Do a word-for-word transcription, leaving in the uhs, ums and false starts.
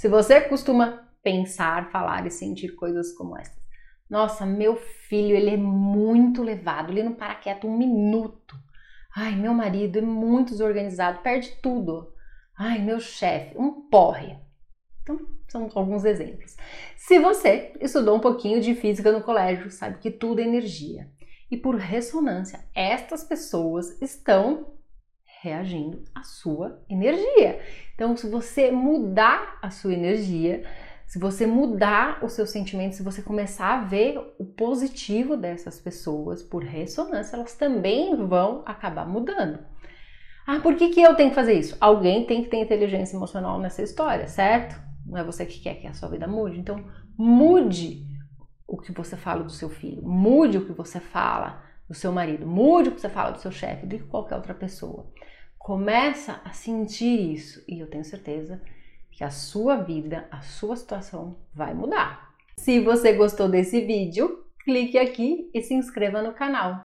Se você costuma pensar, falar e sentir coisas como essa. Nossa, meu filho, ele é muito levado, ele não para quieto um minuto. Ai, meu marido é muito desorganizado, perde tudo. Ai, meu chefe, um porre. Então, são alguns exemplos. Se você estudou um pouquinho de física no colégio, sabe que tudo é energia. E por ressonância, estas pessoas estão reagindo à sua energia. Então, se você mudar a sua energia, se você mudar os seus sentimentos, se você começar a ver o positivo dessas pessoas, por ressonância, elas também vão acabar mudando. Ah, por que que eu tenho que fazer isso? Alguém tem que ter inteligência emocional nessa história, certo? Não é você que quer que a sua vida mude. Então, mude o que você fala do seu filho, mude o que você fala do seu marido, mude o que você fala do seu chefe, de qualquer outra pessoa. Começa a sentir isso e eu tenho certeza que a sua vida, a sua situação vai mudar. Se você gostou desse vídeo, clique aqui e se inscreva no canal.